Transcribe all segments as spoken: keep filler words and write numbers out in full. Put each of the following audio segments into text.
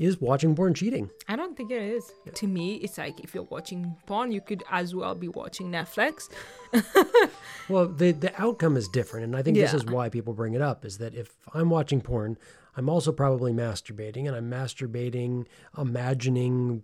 Is watching porn cheating? I don't think it is. Yeah. To me, it's like if you're watching porn, you could as well be watching Netflix. Well, the the outcome is different. And I think yeah. this is why people bring it up, is that if I'm watching porn, I'm also probably masturbating. And I'm masturbating, imagining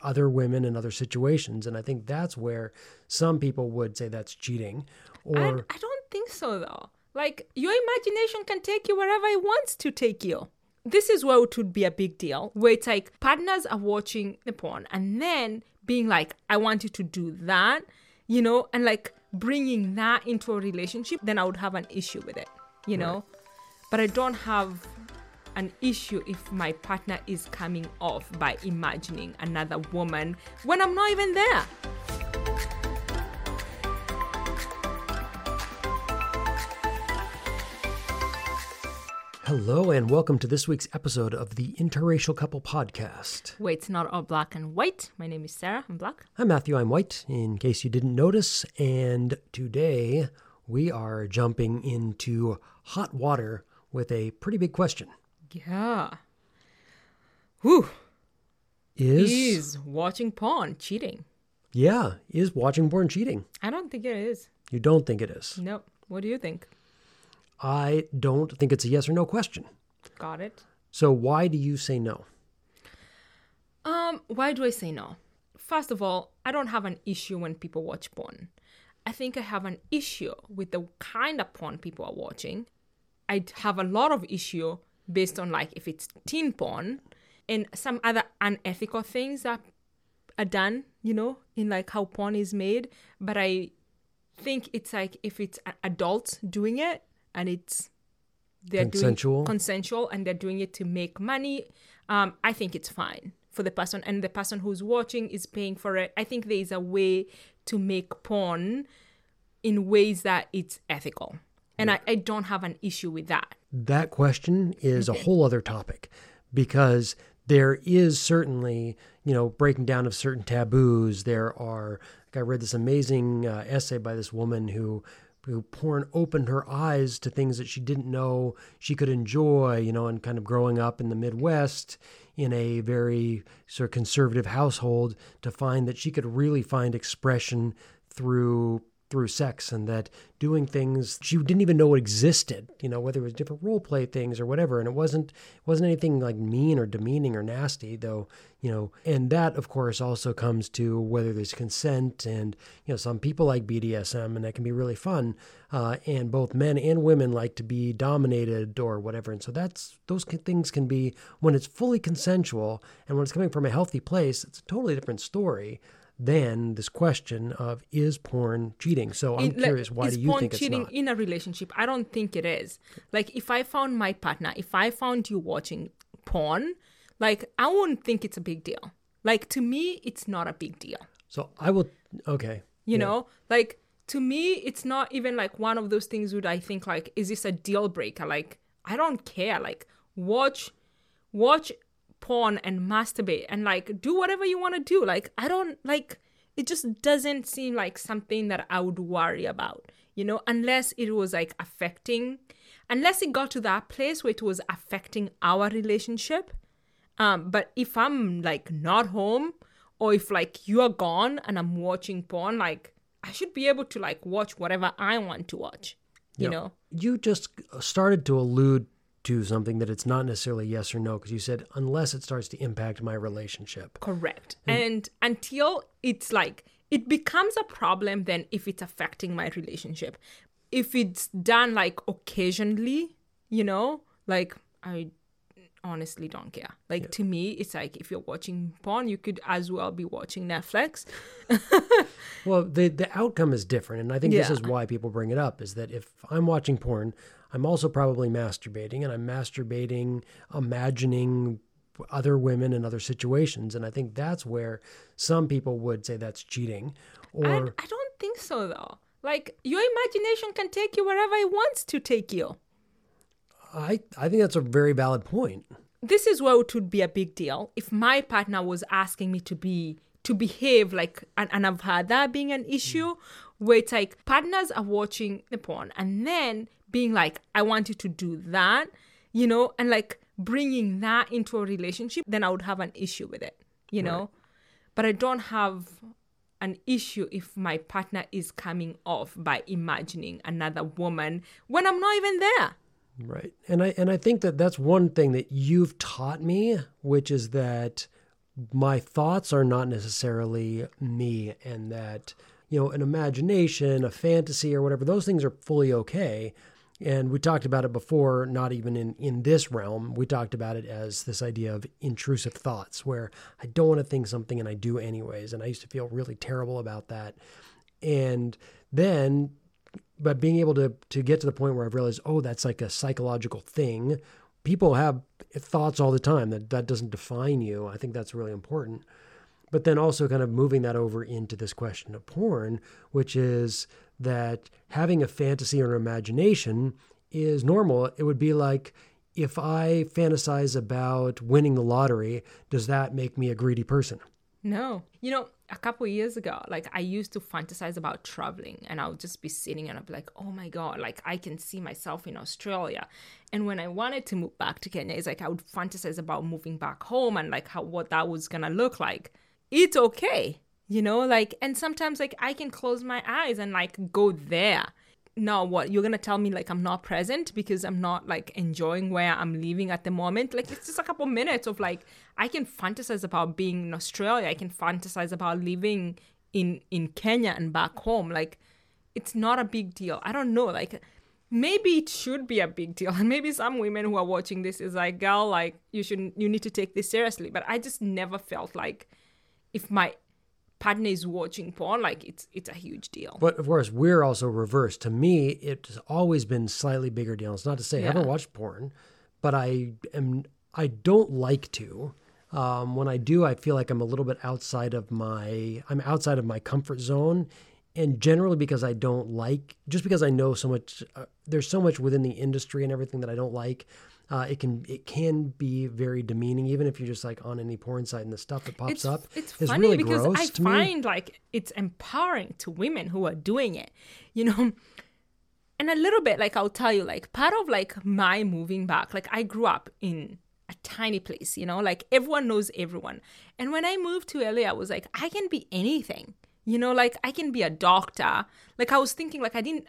other women and other situations. And I think that's where some people would say that's cheating. Or I, I don't think so, though. Like, your imagination can take you wherever it wants to take you. This is where it would be a big deal, where it's like partners are watching the porn and then being like, I want you to do that, you know, and like bringing that into a relationship, then I would have an issue with it, you know. Right. But I don't have an issue if my partner is coming off by imagining another woman when I'm not even there. Hello and welcome to this week's episode of the Interracial Couple Podcast. Wait, it's not all black and white. My name is Sarah. I'm black. I'm Matthew. I'm white, in case you didn't notice. And today we are jumping into hot water with a pretty big question. Yeah. Whew. Is, is watching porn cheating? Yeah. Is watching porn cheating? I don't think it is. You don't think it is? No. What do you think? I don't think it's a yes or no question. Got it. So why do you say no? Um, why do I say no? First of all, I don't have an issue when people watch porn. I think I have an issue with the kind of porn people are watching. I have a lot of issue based on like if it's teen porn and some other unethical things that are done, you know, in like how porn is made. But I think it's like if it's adults doing it, and it's they're consensual. doing consensual and they're doing it to make money. Um, I think it's fine for the person. And the person who's watching is paying for it. I think there is a way to make porn in ways that it's ethical. And yeah. I, I don't have an issue with that. That question is a whole other topic because there is certainly, you know, breaking down of certain taboos. There are, like I read this amazing uh, essay by this woman who... who porn opened her eyes to things that she didn't know she could enjoy, you know, and kind of growing up in the Midwest in a very sort of conservative household to find that she could really find expression through through sex and that doing things she didn't even know existed, you know, whether it was different role play things or whatever. And it wasn't it wasn't anything like mean or demeaning or nasty, though, you know. And that, of course, also comes to whether there's consent and, you know, some people like B D S M and that can be really fun. Uh, and both men and women like to be dominated or whatever. And so that's those things can be when it's fully consensual and when it's coming from a healthy place, it's a totally different story than this question of, is porn cheating? So I'm it, like, curious, why do you think it's not? Is porn cheating in a relationship? I don't think it is. Like, if I found my partner, if I found you watching porn, like, I wouldn't think it's a big deal. Like, to me, it's not a big deal. So I will, okay. You yeah. know, like, to me, it's not even, like, one of those things would I think, like, is this a deal breaker? Like, I don't care. Like, watch, watch... porn and masturbate and like do whatever you want to do. Like I don't like it just doesn't seem like something that I would worry about, you know, unless it was like affecting unless it got to that place where it was affecting our relationship. Um but if I'm like not home or if like you're gone and I'm watching porn, like I should be able to like watch whatever I want to watch. You yep. know, you just started to allude to something that it's not necessarily yes or no, because you said, unless it starts to impact my relationship. Correct. And, and until it's like, it becomes a problem then if it's affecting my relationship. If it's done like occasionally, you know, like I honestly don't care. Like yeah. to me, it's like, if you're watching porn, you could as well be watching Netflix. Well, the, the outcome is different. And I think yeah. this is why people bring it up, is that if I'm watching porn, I'm also probably masturbating, and I'm masturbating, imagining other women and other situations. And I think that's where some people would say that's cheating. Or I, I don't think so, though. Like, your imagination can take you wherever it wants to take you. I, I think that's a very valid point. This is where it would be a big deal if my partner was asking me to be to behave like, and, and I've had that being an issue, where it's like partners are watching the porn and then being like, I want you to do that, you know, and like bringing that into a relationship, then I would have an issue with it, you know? Right. But I don't have an issue if my partner is coming off by imagining another woman when I'm not even there. Right. And I and I think that that's one thing that you've taught me, which is that my thoughts are not necessarily me, and that, you know, an imagination, a fantasy or whatever, those things are fully okay. And we talked about it before, not even in, in this realm. We talked about it as this idea of intrusive thoughts, where I don't want to think something and I do anyways. And I used to feel really terrible about that. And then, but being able to to get to the point where I've realized, oh, that's like a psychological thing. People have thoughts all the time. That, that doesn't define you. I think that's really important. But then also kind of moving that over into this question of porn, which is that having a fantasy or imagination is normal. It would be like, if I fantasize about winning the lottery, does that make me a greedy person? No. You know, a couple of years ago, like I used to fantasize about traveling, and I would just be sitting and I'd be like, oh my God, like I can see myself in Australia. And when I wanted to move back to Kenya, it's like I would fantasize about moving back home and like how what that was going to look like. It's okay. You know, like, and sometimes like I can close my eyes and like go there. Now what, you're going to tell me like I'm not present because I'm not like enjoying where I'm living at the moment? Like it's just a couple minutes of like, I can fantasize about being in Australia. I can fantasize about living in, in Kenya and back home. Like it's not a big deal. I don't know. Like maybe it should be a big deal. And maybe some women who are watching this is like, girl, like you shouldn't, you need to take this seriously. But I just never felt like if my partner is watching porn, like it's it's a huge deal. But of course, we're also reversed. To me, it's always been slightly bigger deals. It's not to say yeah. I haven't watched porn, but I am. I don't like to. Um, when I do, I feel like I'm a little bit outside of my. I'm outside of my comfort zone, and generally because I don't like. Just because I know so much, uh, there's so much within the industry and everything that I don't like. Uh, it can it can be very demeaning, even if you're just like on any porn site and the stuff that pops it's, up. It's funny really because gross I to find me. Like it's empowering to women who are doing it, you know. And a little bit, like I'll tell you, like part of like my moving back, like I grew up in a tiny place, you know, like everyone knows everyone. And when I moved to L A, I was like, I can be anything, you know, like I can be a doctor. Like I was thinking, like I didn't.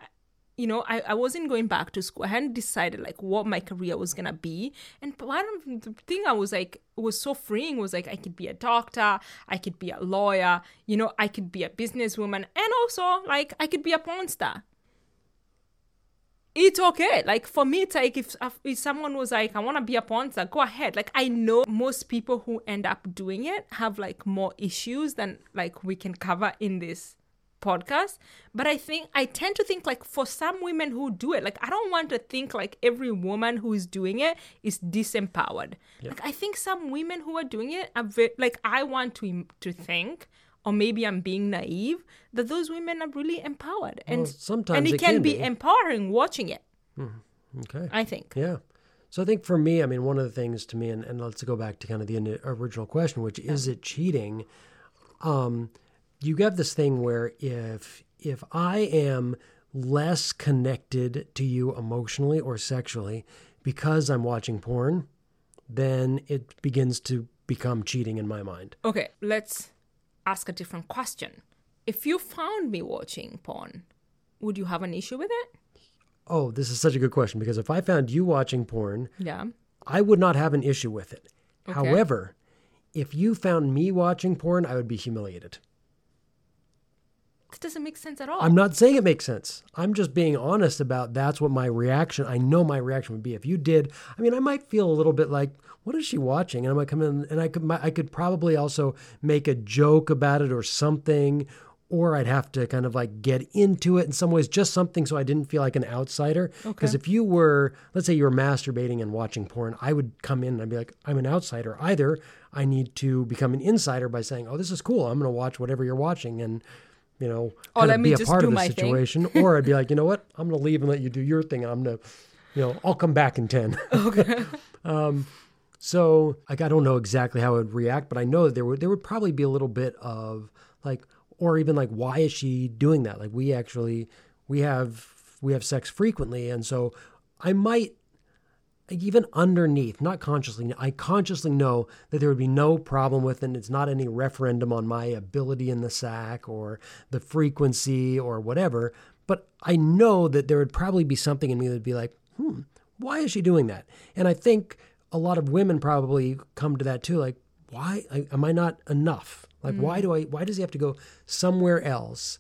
You know, I, I wasn't going back to school. I hadn't decided like what my career was going to be. And part of the thing I was like, was so freeing was like, I could be a doctor, I could be a lawyer, you know, I could be a businesswoman. And also like, I could be a porn star. It's okay. Like for me, it's like if, if someone was like, I want to be a porn star, go ahead. Like I know most people who end up doing it have like more issues than like we can cover in this podcast, but I think I tend to think like for some women who do it, like I don't want to think like every woman who is doing it is disempowered. Yeah. Like I think some women who are doing it are very, like I want to to think, or maybe I'm being naive, that those women are really empowered, and well, sometimes and it, it can, can be, be empowering watching it. Mm-hmm. Okay, I think yeah. So I think for me, I mean, one of the things to me, and, and let's go back to kind of the original question, which yeah. is it cheating? Um. You have this thing where if if I am less connected to you emotionally or sexually because I'm watching porn, then it begins to become cheating in my mind. Okay, let's ask a different question. If you found me watching porn, would you have an issue with it? Oh, this is such a good question, because if I found you watching porn, yeah, I would not have an issue with it. Okay. However, if you found me watching porn, I would be humiliated. It doesn't make sense at all. I'm not saying it makes sense. I'm just being honest about that's what my reaction, I know my reaction would be. If you did, I mean, I might feel a little bit like, what is she watching? And I might come in and I could, I could probably also make a joke about it or something, or I'd have to kind of like get into it in some ways, just something so I didn't feel like an outsider. Because okay. If you were, let's say you were masturbating and watching porn, I would come in and I'd be like, I'm an outsider. Either I need to become an insider by saying, oh, this is cool. I'm going to watch whatever you're watching. And you know, kind oh, of be a part of the situation. Or I'd be like, you know what? I'm going to leave and let you do your thing. And I'm going to, you know, I'll come back in ten. Okay. um, so like, I don't know exactly how I would react, but I know that there would, there would probably be a little bit of like, or even like, why is she doing that? Like we actually, we have, we have sex frequently. And so I might, even underneath, not consciously, I consciously know that there would be no problem with, and it's not any referendum on my ability in the sack or the frequency or whatever, but I know that there would probably be something in me that would be like, hmm, why is she doing that? And I think a lot of women probably come to that too, like, why I, am I not enough? Like, mm. why do I, why does he have to go somewhere else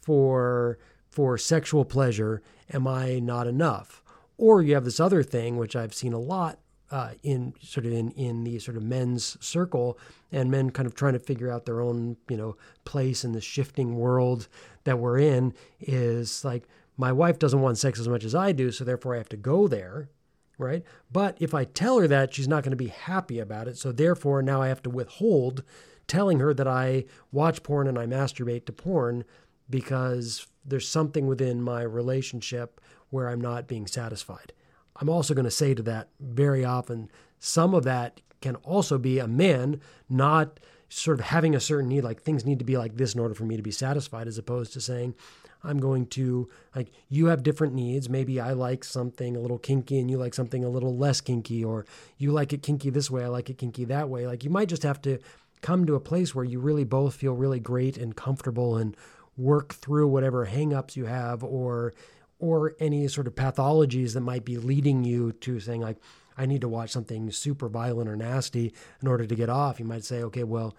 for, for sexual pleasure? Am I not enough? Or you have this other thing, which I've seen a lot uh, in sort of in, in the sort of men's circle, and men kind of trying to figure out their own, you know, place in the shifting world that we're in, is like, my wife doesn't want sex as much as I do, so therefore I have to go there, right? But if I tell her that, she's not going to be happy about it, so therefore now I have to withhold telling her that I watch porn and I masturbate to porn, because there's something within my relationship where I'm not being satisfied. I'm also going to say to that very often, some of that can also be a man not sort of having a certain need, like things need to be like this in order for me to be satisfied, as opposed to saying, I'm going to, like, you have different needs. Maybe I like something a little kinky and you like something a little less kinky, or you like it kinky this way, I like it kinky that way. Like, you might just have to come to a place where you really both feel really great and comfortable and work through whatever hangups you have, or or any sort of pathologies that might be leading you to saying, like, I need to watch something super violent or nasty in order to get off. You might say, okay, well,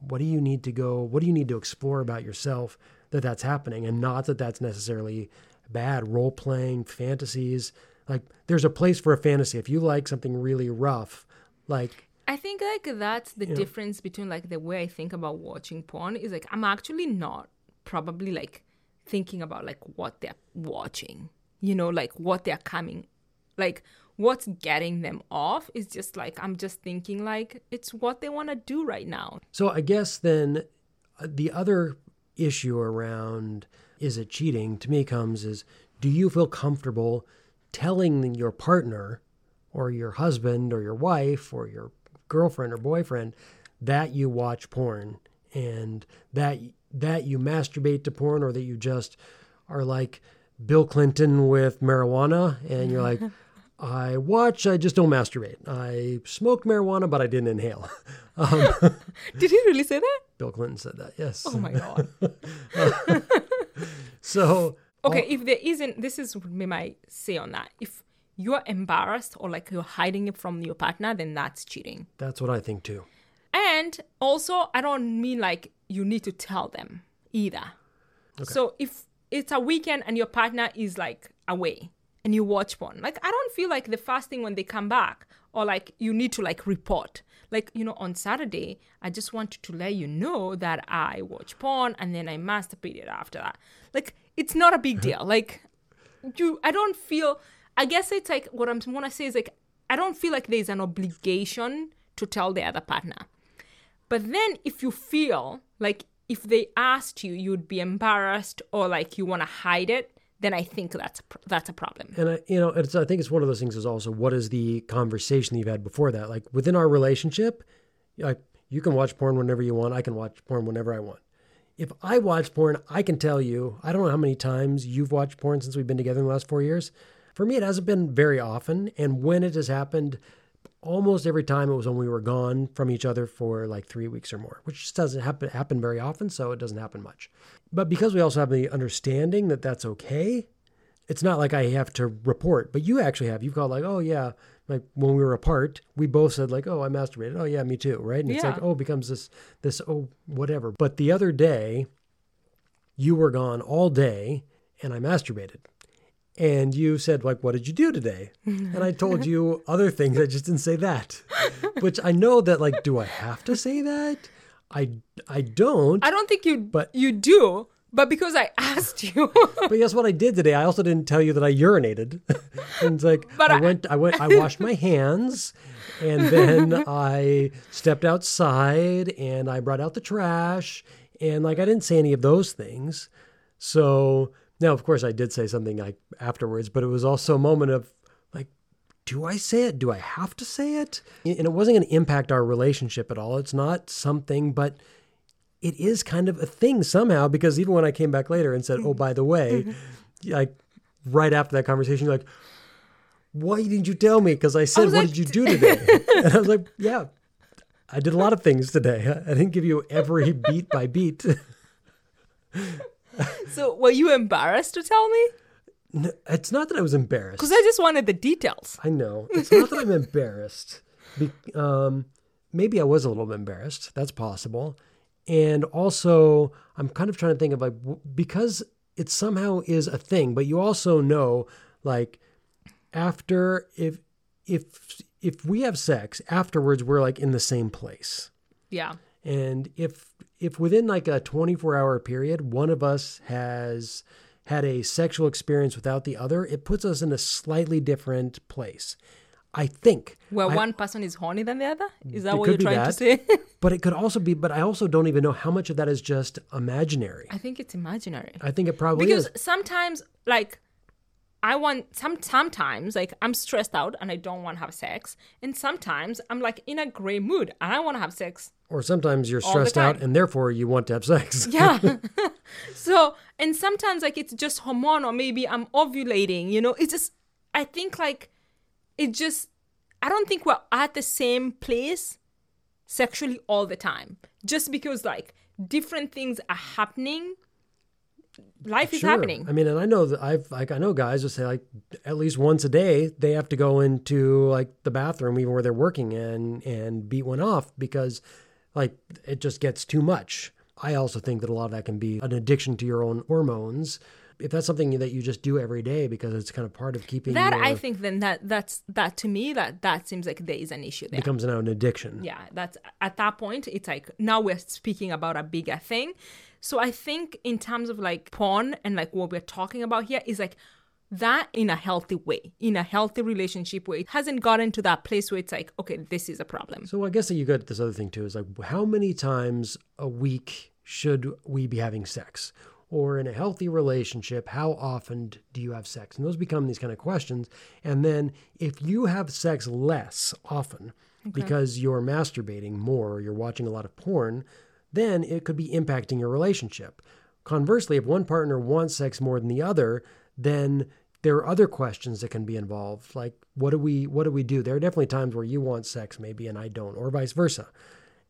what do you need to go, what do you need to explore about yourself that that's happening? And not that that's necessarily bad. Role-playing, fantasies, like, there's a place for a fantasy. If you like something really rough, like... I think, like, that's the difference know. between, like, the way I think about watching porn is, like, I'm actually not probably, like, thinking about, like, what they're watching, you know, like, what they're coming, like, what's getting them off is just, like, I'm just thinking, like, it's what they want to do right now. So I guess then uh, the other issue around, is it cheating, to me comes is, do you feel comfortable telling your partner or your husband or your wife or your girlfriend or boyfriend that you watch porn and that that you masturbate to porn, or that you just are like Bill Clinton with marijuana and you're like, I watch, I just don't masturbate. I smoked marijuana, but I didn't inhale. Um, Did he really say that? Bill Clinton said that, yes. Oh my God. uh, so. Okay, all- if there isn't, this is my say on that. If you're embarrassed or like you're hiding it from your partner, then that's cheating. That's what I think too. And also, I don't mean like you need to tell them either. Okay. So if it's a weekend and your partner is like away and you watch porn, like, I don't feel like the first thing when they come back, or like you need to like report, like, you know, on Saturday, I just wanted to let you know that I watch porn and then I masturbated after that. Like, it's not a big deal. Like, you, I don't feel, I guess it's like what I'm want to say is like, I don't feel like there's an obligation to tell the other partner. But then if you feel like if they asked you, you'd be embarrassed or like you want to hide it, then I think that's that's a problem. And, I, you know, it's, I think it's one of those things is also, what is the conversation that you've had before that? Like within our relationship, like you can watch porn whenever you want. I can watch porn whenever I want. If I watch porn, I can tell you, I don't know how many times you've watched porn since we've been together in the last four years. For me, it hasn't been very often. And when it has happened, almost every time it was when we were gone from each other for like three weeks or more, which just doesn't happen, happen very often, so it doesn't happen much. But because we also have the understanding that that's okay, it's not like I have to report, but you actually have. You've got like, oh yeah, like when we were apart, we both said like, oh, I masturbated. Oh yeah, me too, right? And yeah. It's like, oh, it becomes this, this, oh, whatever. But the other day, you were gone all day and I masturbated. And you said, like, what did you do today? And I told you other things. I just didn't say that, which I know that, like, do I have to say that? I, I don't. I don't think you but, you do, but because I asked you. But guess what I did today? I also didn't tell you that I urinated. And it's like, but I, I went, I went, I washed my hands, and then I stepped outside, and I brought out the trash, and, like, I didn't say any of those things. So... Now, of course, I did say something like afterwards, but it was also a moment of like, do I say it? Do I have to say it? And it wasn't going to impact our relationship at all. It's not something, but it is kind of a thing somehow, because even when I came back later and said, oh, by the way, like right after that conversation, like, why didn't you tell me? Because I said, I what like, did you do today? And I was like, yeah, I did a lot of things today. I didn't give you every beat by beat. So were you embarrassed to tell me? No, it's not that I was embarrassed. Because I just wanted the details. I know. It's not that I'm embarrassed. Be- um, maybe I was a little bit embarrassed. That's possible. And also, I'm kind of trying to think of like, because it somehow is a thing, but you also know, like, after, if if if we have sex, afterwards we're like in the same place. Yeah. And if if within like a twenty-four hour period, one of us has had a sexual experience without the other, it puts us in a slightly different place, I think. Where I, one person is horny than the other? Is that what you're trying that, to say? But it could also be, but I also don't even know how much of that is just imaginary. I think it's imaginary. I think it probably because is. Because sometimes, like, I want, some sometimes, like, I'm stressed out and I don't want to have sex. And sometimes I'm, like, in a gray mood and I want to have sex. Or sometimes you're stressed out and therefore you want to have sex. Yeah. So, and sometimes, like, it's just hormonal. Maybe I'm ovulating, you know? It's just, I think, like, it just, I don't think we're at the same place sexually all the time. Just because, like, different things are happening. Life is sure. happening. I mean, and I know that I've, like, I know guys who say, like, at least once a day, they have to go into, like, the bathroom, even where they're working in, and beat one off because, like, it just gets too much. I also think that a lot of that can be an addiction to your own hormones. If that's something that you just do every day because it's kind of part of keeping that, your, I think then that that's that to me that that seems like there is an issue there. It becomes now an addiction. Yeah, that's at that point it's like now we're speaking about a bigger thing. So I think in terms of like porn and like what we're talking about here is like that in a healthy way, in a healthy relationship where it hasn't gotten to that place where it's like, okay, this is a problem. So I guess that you got this other thing too is like how many times a week should we be having sex? Or in a healthy relationship, how often do you have sex? And those become these kind of questions. And then if you have sex less often okay. because you're masturbating more, you're watching a lot of porn, then it could be impacting your relationship. Conversely, if one partner wants sex more than the other, then there are other questions that can be involved. Like, what do we, what do we do? There are definitely times where you want sex maybe and I don't, or vice versa.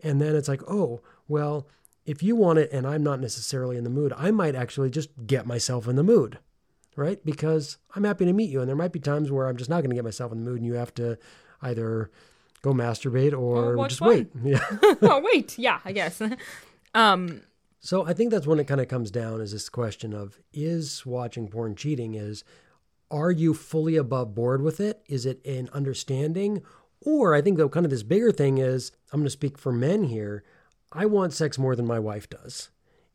And then it's like, oh, well, if you want it and I'm not necessarily in the mood, I might actually just get myself in the mood, right? Because I'm happy to meet you. And there might be times where I'm just not going to get myself in the mood and you have to either go masturbate or, or just fun. wait. Yeah. oh, wait. Yeah, I guess. Um, so I think that's when it kind of comes down is this question of is watching porn cheating? Is are you fully above board with it? Is it an understanding? Or I think though kind of this bigger thing is I'm going to speak for men here. I want sex more than my wife does.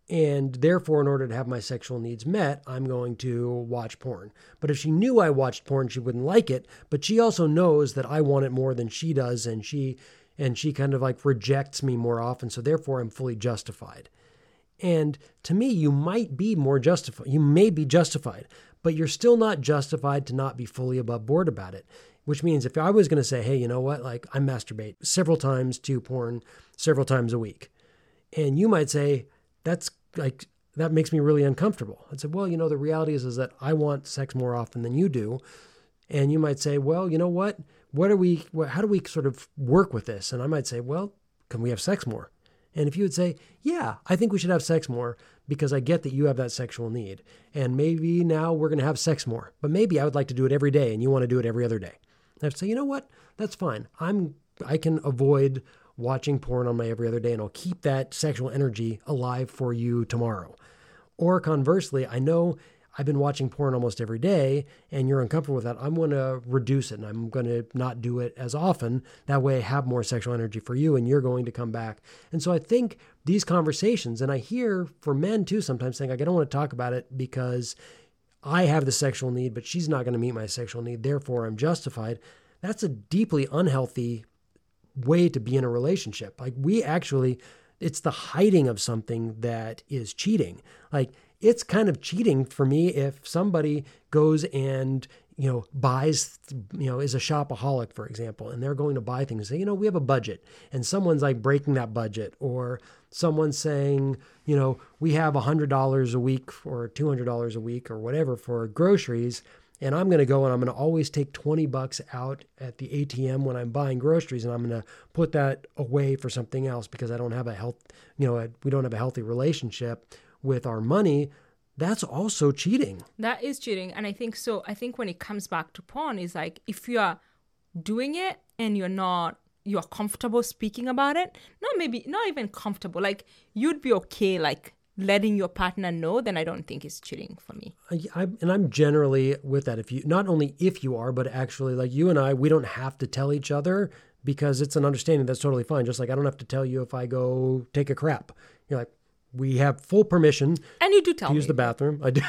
And therefore, in order to have my sexual needs met, I'm going to watch porn. But if she knew I watched porn, she wouldn't like it. But she also knows that I want it more than she does. And she and she kind of like rejects me more often. So therefore, I'm fully justified. And to me, you might be more justified. You may be justified, but you're still not justified to not be fully above board about it. Which means if I was going to say, hey, you know what, like I masturbate several times to porn several times a week. And you might say, that's like, that makes me really uncomfortable. I'd say, well, you know, the reality is, is that I want sex more often than you do. And you might say, well, you know what, what are we, how do we sort of work with this? And I might say, well, can we have sex more? And if you would say, yeah, I think we should have sex more because I get that you have that sexual need. And maybe now we're going to have sex more, but maybe I would like to do it every day and you want to do it every other day. I'd say, you know what? That's fine. I'm I can avoid watching porn on my every other day, and I'll keep that sexual energy alive for you tomorrow. Or conversely, I know I've been watching porn almost every day, and you're uncomfortable with that. I'm going to reduce it, and I'm going to not do it as often. That way, I have more sexual energy for you, and you're going to come back. And so I think these conversations, and I hear for men too sometimes saying, like, I don't want to talk about it because I have the sexual need, but she's not going to meet my sexual need. Therefore, I'm justified. That's a deeply unhealthy way to be in a relationship. Like we actually, it's the hiding of something that is cheating. Like it's kind of cheating for me if somebody goes and, you know, buys, you know, is a shopaholic, for example, and they're going to buy things and say, you know, we have a budget and someone's like breaking that budget or someone's saying, you know, we have one hundred dollars a week or two hundred dollars a week or whatever for groceries And I'm going to go and I'm going to always take twenty bucks out at the A T M when I'm buying groceries, and I'm going to put that away for something else because I don't have a health, you know, a, we don't have a healthy relationship with our money. That's also cheating. That is cheating. And I think so. I think when it comes back to porn, is like, if you are doing it and you're not, you're comfortable speaking about it, not maybe, not even comfortable, like you'd be okay, like, letting your partner know, then I don't think it's cheating for me. I, I, and I'm generally with that. If you, not only if you are, but actually, like you and I, we don't have to tell each other because it's an understanding. That's totally fine. Just like I don't have to tell you if I go take a crap. You're like, we have full permission. And you do tell to use me. Use the bathroom. I do.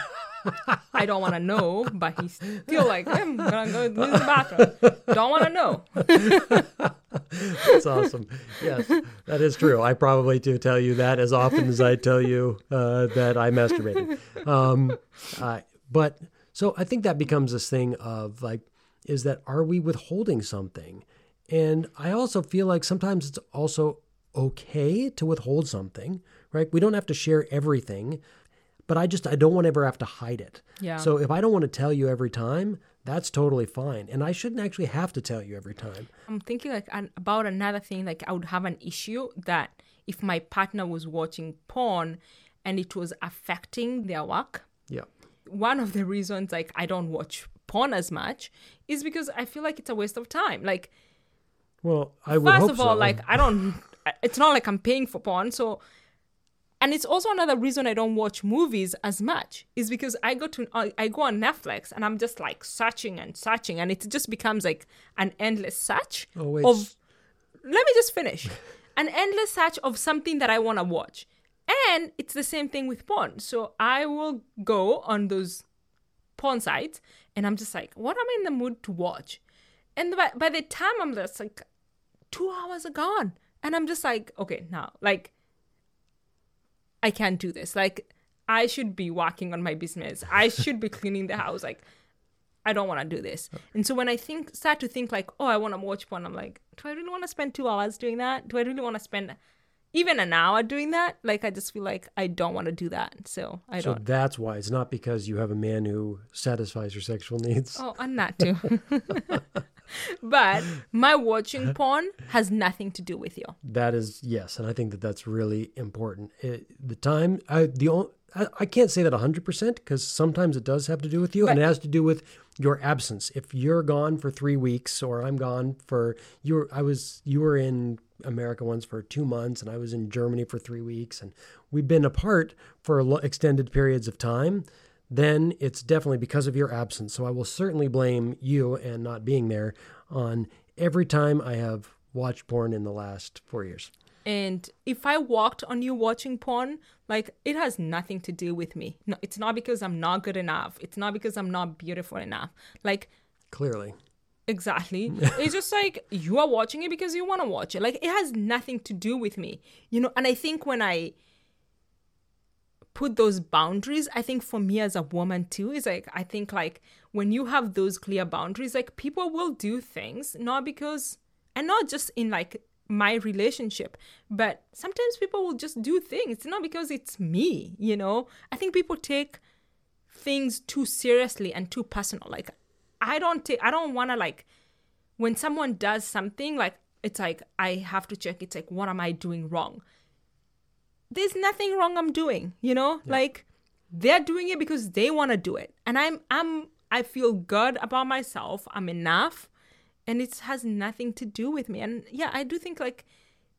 I don't want to know, but he's still like, I'm going to go use the bathroom. Don't want to know. That's awesome. Yes, that is true. I probably do tell you that as often as I tell you uh, that I masturbated. Um, uh, but so I think that becomes this thing of like, is that are we withholding something? And I also feel like sometimes it's also okay to withhold something, right? We don't have to share everything. But I just, I don't want to ever have to hide it. Yeah. So if I don't want to tell you every time, that's totally fine. And I shouldn't actually have to tell you every time. I'm thinking like an, about another thing, like I would have an issue that if my partner was watching porn and it was affecting their work. Yeah. One of the reasons like I don't watch porn as much is because I feel like it's a waste of time. Like, well, I would hope so. First of all, like I don't, it's not like I'm paying for porn. So And it's also another reason I don't watch movies as much is because I go to I go on Netflix and I'm just like searching and searching, and it just becomes like an endless search oh, wait. of let me just finish an endless search of something that I want to watch. And it's the same thing with porn. So I will go on those porn sites and I'm just like, what am I in the mood to watch? And by, by the time I'm just like two hours are gone, and I'm just like, okay, now like. I can't do this. Like, I should be working on my business. I should be cleaning the house. Like, I don't want to do this. And so when I think, start to think like, oh, I want to watch porn, I'm like, do I really want to spend two hours doing that? Do I really want to spend even an hour doing that? Like, I just feel like I don't want to do that. So I so don't. So that's why. It's not because you have a man who satisfies your sexual needs. Oh, I'm not too. But my watching porn has nothing to do with you. That is, yes. And I think that that's really important. It, the time, I, the only, I, I can't say that one hundred percent because sometimes it does have to do with you, but, and it has to do with your absence. If you're gone for three weeks or I'm gone for, you were, I was, you were in America once for two months and I was in Germany for three weeks and we've been apart for extended periods of time. Then it's definitely because of your absence. So I will certainly blame you and not being there on every time I have watched porn in the last four years. And if I walked on you watching porn, like it has nothing to do with me. No, it's not because I'm not good enough. It's not because I'm not beautiful enough. Like clearly. Exactly. It's just like you are watching it because you want to watch it. Like it has nothing to do with me. You know, and I think when I put those boundaries, I think for me as a woman too, is like, I think like when you have those clear boundaries, like people will do things, not because, and not just in like my relationship, but sometimes people will just do things. It's not because it's me, you know, I think people take things too seriously and too personal. Like I don't take, I don't want to like, when someone does something, like, it's like, I have to check. It's like, what am I doing wrong? There's nothing wrong I'm doing, you know, yeah. Like they're doing it because they want to do it. And I'm, I'm, I feel good about myself. I'm enough and it has nothing to do with me. And yeah, I do think like,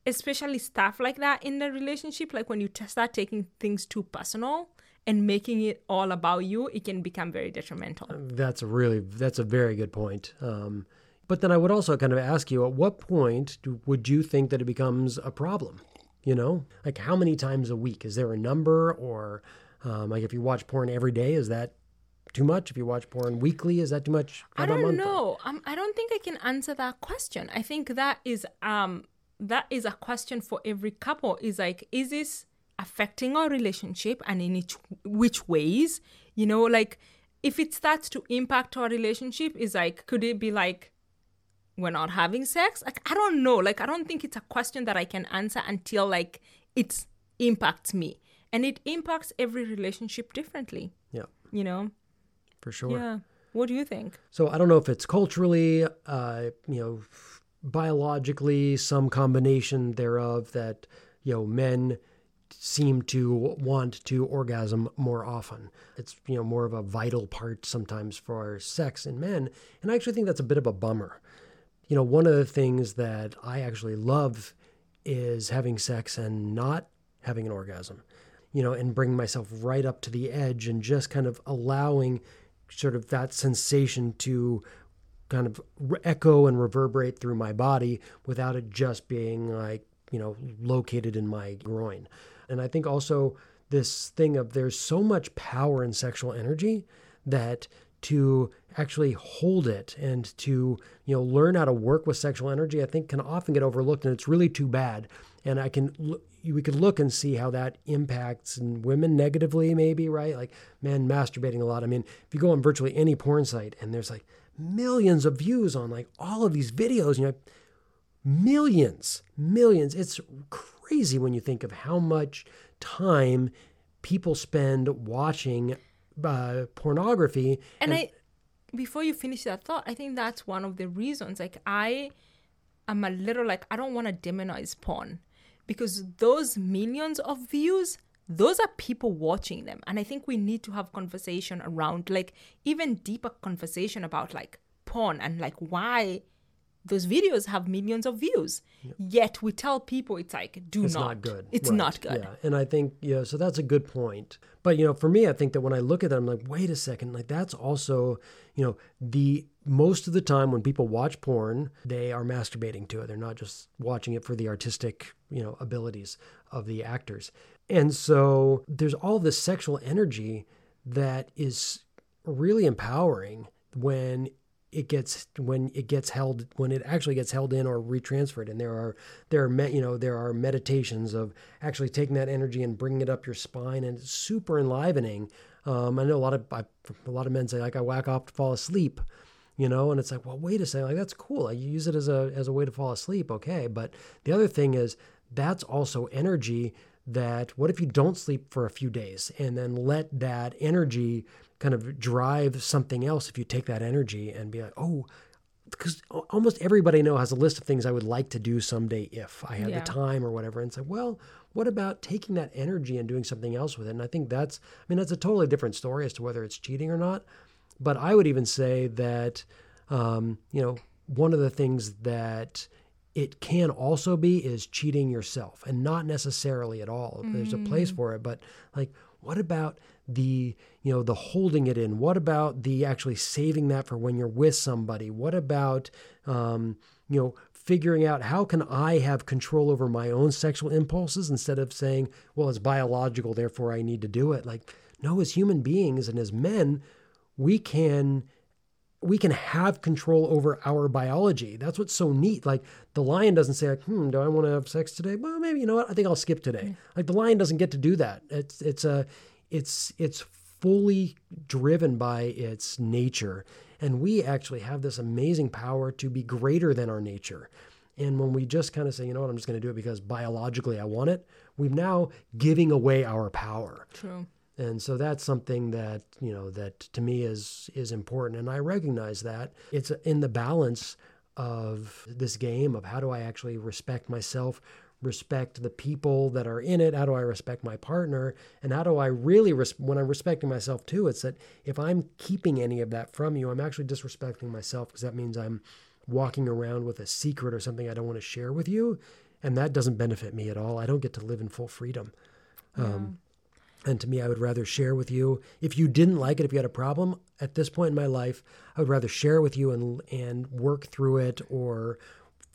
especially stuff like that in the relationship, like when you t- start taking things too personal and making it all about you, it can become very detrimental. That's a really, that's a very good point. Um, but then I would also kind of ask you, at what point do, would you think that it becomes a problem? You know, like how many times a week? Is there a number? Or um, like if you watch porn every day, is that too much? If you watch porn weekly, is that too much? How I don't know. Um, I don't think I can answer that question. I think that is um, that is a question for every couple. Is like, is this affecting our relationship and in each, which ways? You know, like if it starts to impact our relationship, is like, could it be like, we're not having sex? Like, I don't know. Like, I don't think it's a question that I can answer until like it impacts me, and it impacts every relationship differently. Yeah. You know, for sure. Yeah. What do you think? So I don't know if it's culturally, uh, you know, biologically, some combination thereof that, you know, men seem to want to orgasm more often. It's, you know, more of a vital part sometimes for sex in men. And I actually think that's a bit of a bummer. You know, one of the things that I actually love is having sex and not having an orgasm, you know, and bringing myself right up to the edge and just kind of allowing sort of that sensation to kind of re- echo and reverberate through my body without it just being like, you know, located in my groin. And I think also this thing of there's so much power in sexual energy that to actually hold it and to, you know, learn how to work with sexual energy, I think can often get overlooked, and it's really too bad. And I can, we could look and see how that impacts women negatively maybe, right? Like men masturbating a lot. I mean, if you go on virtually any porn site and there's like millions of views on like all of these videos, you know, millions, millions. It's crazy when you think of how much time people spend watching uh, pornography. And, and I, before you finish that thought, I think that's one of the reasons, like I... I'm a little like, I don't want to demonize porn, because those millions of views, those are people watching them. And I think we need to have conversation around, like, even deeper conversation about like porn and like why those videos have millions of views. Yep. Yet we tell people it's like, do it's not. It's not good. It's right. not good. Yeah. And I think, yeah, so that's a good point. But, you know, for me, I think that when I look at that, I'm like, wait a second, like that's also, you know, the most of the time when people watch porn, they are masturbating to it. They're not just watching it for the artistic, you know, abilities of the actors. And so there's all this sexual energy that is really empowering when it gets when it gets held when it actually gets held in or retransferred. And there are there are me, you know there are meditations of actually taking that energy and bringing it up your spine, and it's super enlivening. Um, I know a lot of I, a lot of men say like I whack off to fall asleep, you know, and it's like, well, wait a second, like that's cool. I use it as a as a way to fall asleep, okay. But the other thing is that's also energy that what if you don't sleep for a few days and then let that energy kind of drive something else if you take that energy and be like, oh, because almost everybody I know has a list of things I would like to do someday if I had yeah. the time or whatever. And say, well, what about taking that energy and doing something else with it? And I think that's, I mean, that's a totally different story as to whether it's cheating or not. But I would even say that, um, you know, one of the things that it can also be is cheating yourself, and not necessarily at all. Mm. There's a place for it, but like, what about the, you know, the holding it in? What about the actually saving that for when you're with somebody? What about, um, you know, figuring out how can I have control over my own sexual impulses instead of saying, well, it's biological, therefore I need to do it. Like, no, as human beings and as men, we can we can have control over our biology. That's what's so neat. Like the lion doesn't say like, hmm, do I want to have sex today? Well, maybe, you know what? I think I'll skip today. Yeah. Like the lion doesn't get to do that. It's, it's a, it's, it's fully driven by its nature. And we actually have this amazing power to be greater than our nature. And when we just kind of say, you know what, I'm just going to do it because biologically I want it, we're now giving away our power. True. And so that's something that, you know, that to me is is important. And I recognize that it's in the balance of this game of how do I actually respect myself, respect the people that are in it, how do I respect my partner, and how do I really, res- when I'm respecting myself too, it's that if I'm keeping any of that from you, I'm actually disrespecting myself, because that means I'm walking around with a secret or something I don't want to share with you. And that doesn't benefit me at all. I don't get to live in full freedom. Yeah. Um And to me, I would rather share with you. If you didn't like it, if you had a problem, at this point in my life, I would rather share with you and and work through it, or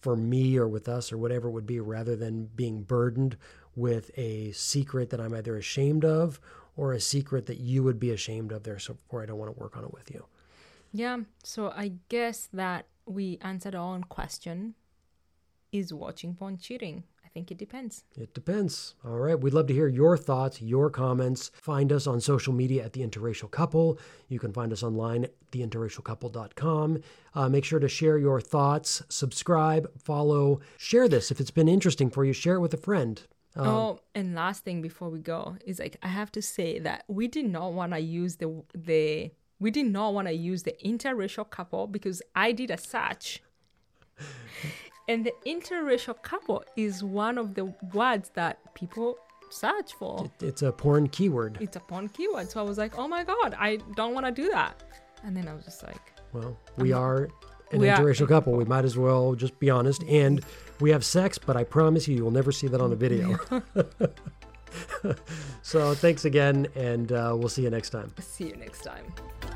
for me or with us or whatever it would be, rather than being burdened with a secret that I'm either ashamed of or a secret that you would be ashamed of there, so, or I don't want to work on it with you. Yeah, so I guess that we answered our own question. Is watching porn cheating? I think it depends. It depends. All right. We'd love to hear your thoughts, your comments. Find us on social media at The Interracial Couple. You can find us online at the interracial couple dot com. Uh, make sure to share your thoughts, subscribe, follow, share this. If it's been interesting for you, share it with a friend. Um, oh, and last thing before we go is like, I have to say that we did not want to use the the We did not want to use The Interracial Couple because I did a search. And The Interracial Couple is one of the words that people search for. It's a porn keyword. It's a porn keyword. So I was like, oh my God, I don't want to do that. And then I was just like... Well, we I'm, are an we interracial are, couple. We might as well just be honest. And we have sex, but I promise you, you'll never see that on a video. So thanks again, and uh, we'll see you next time. See you next time.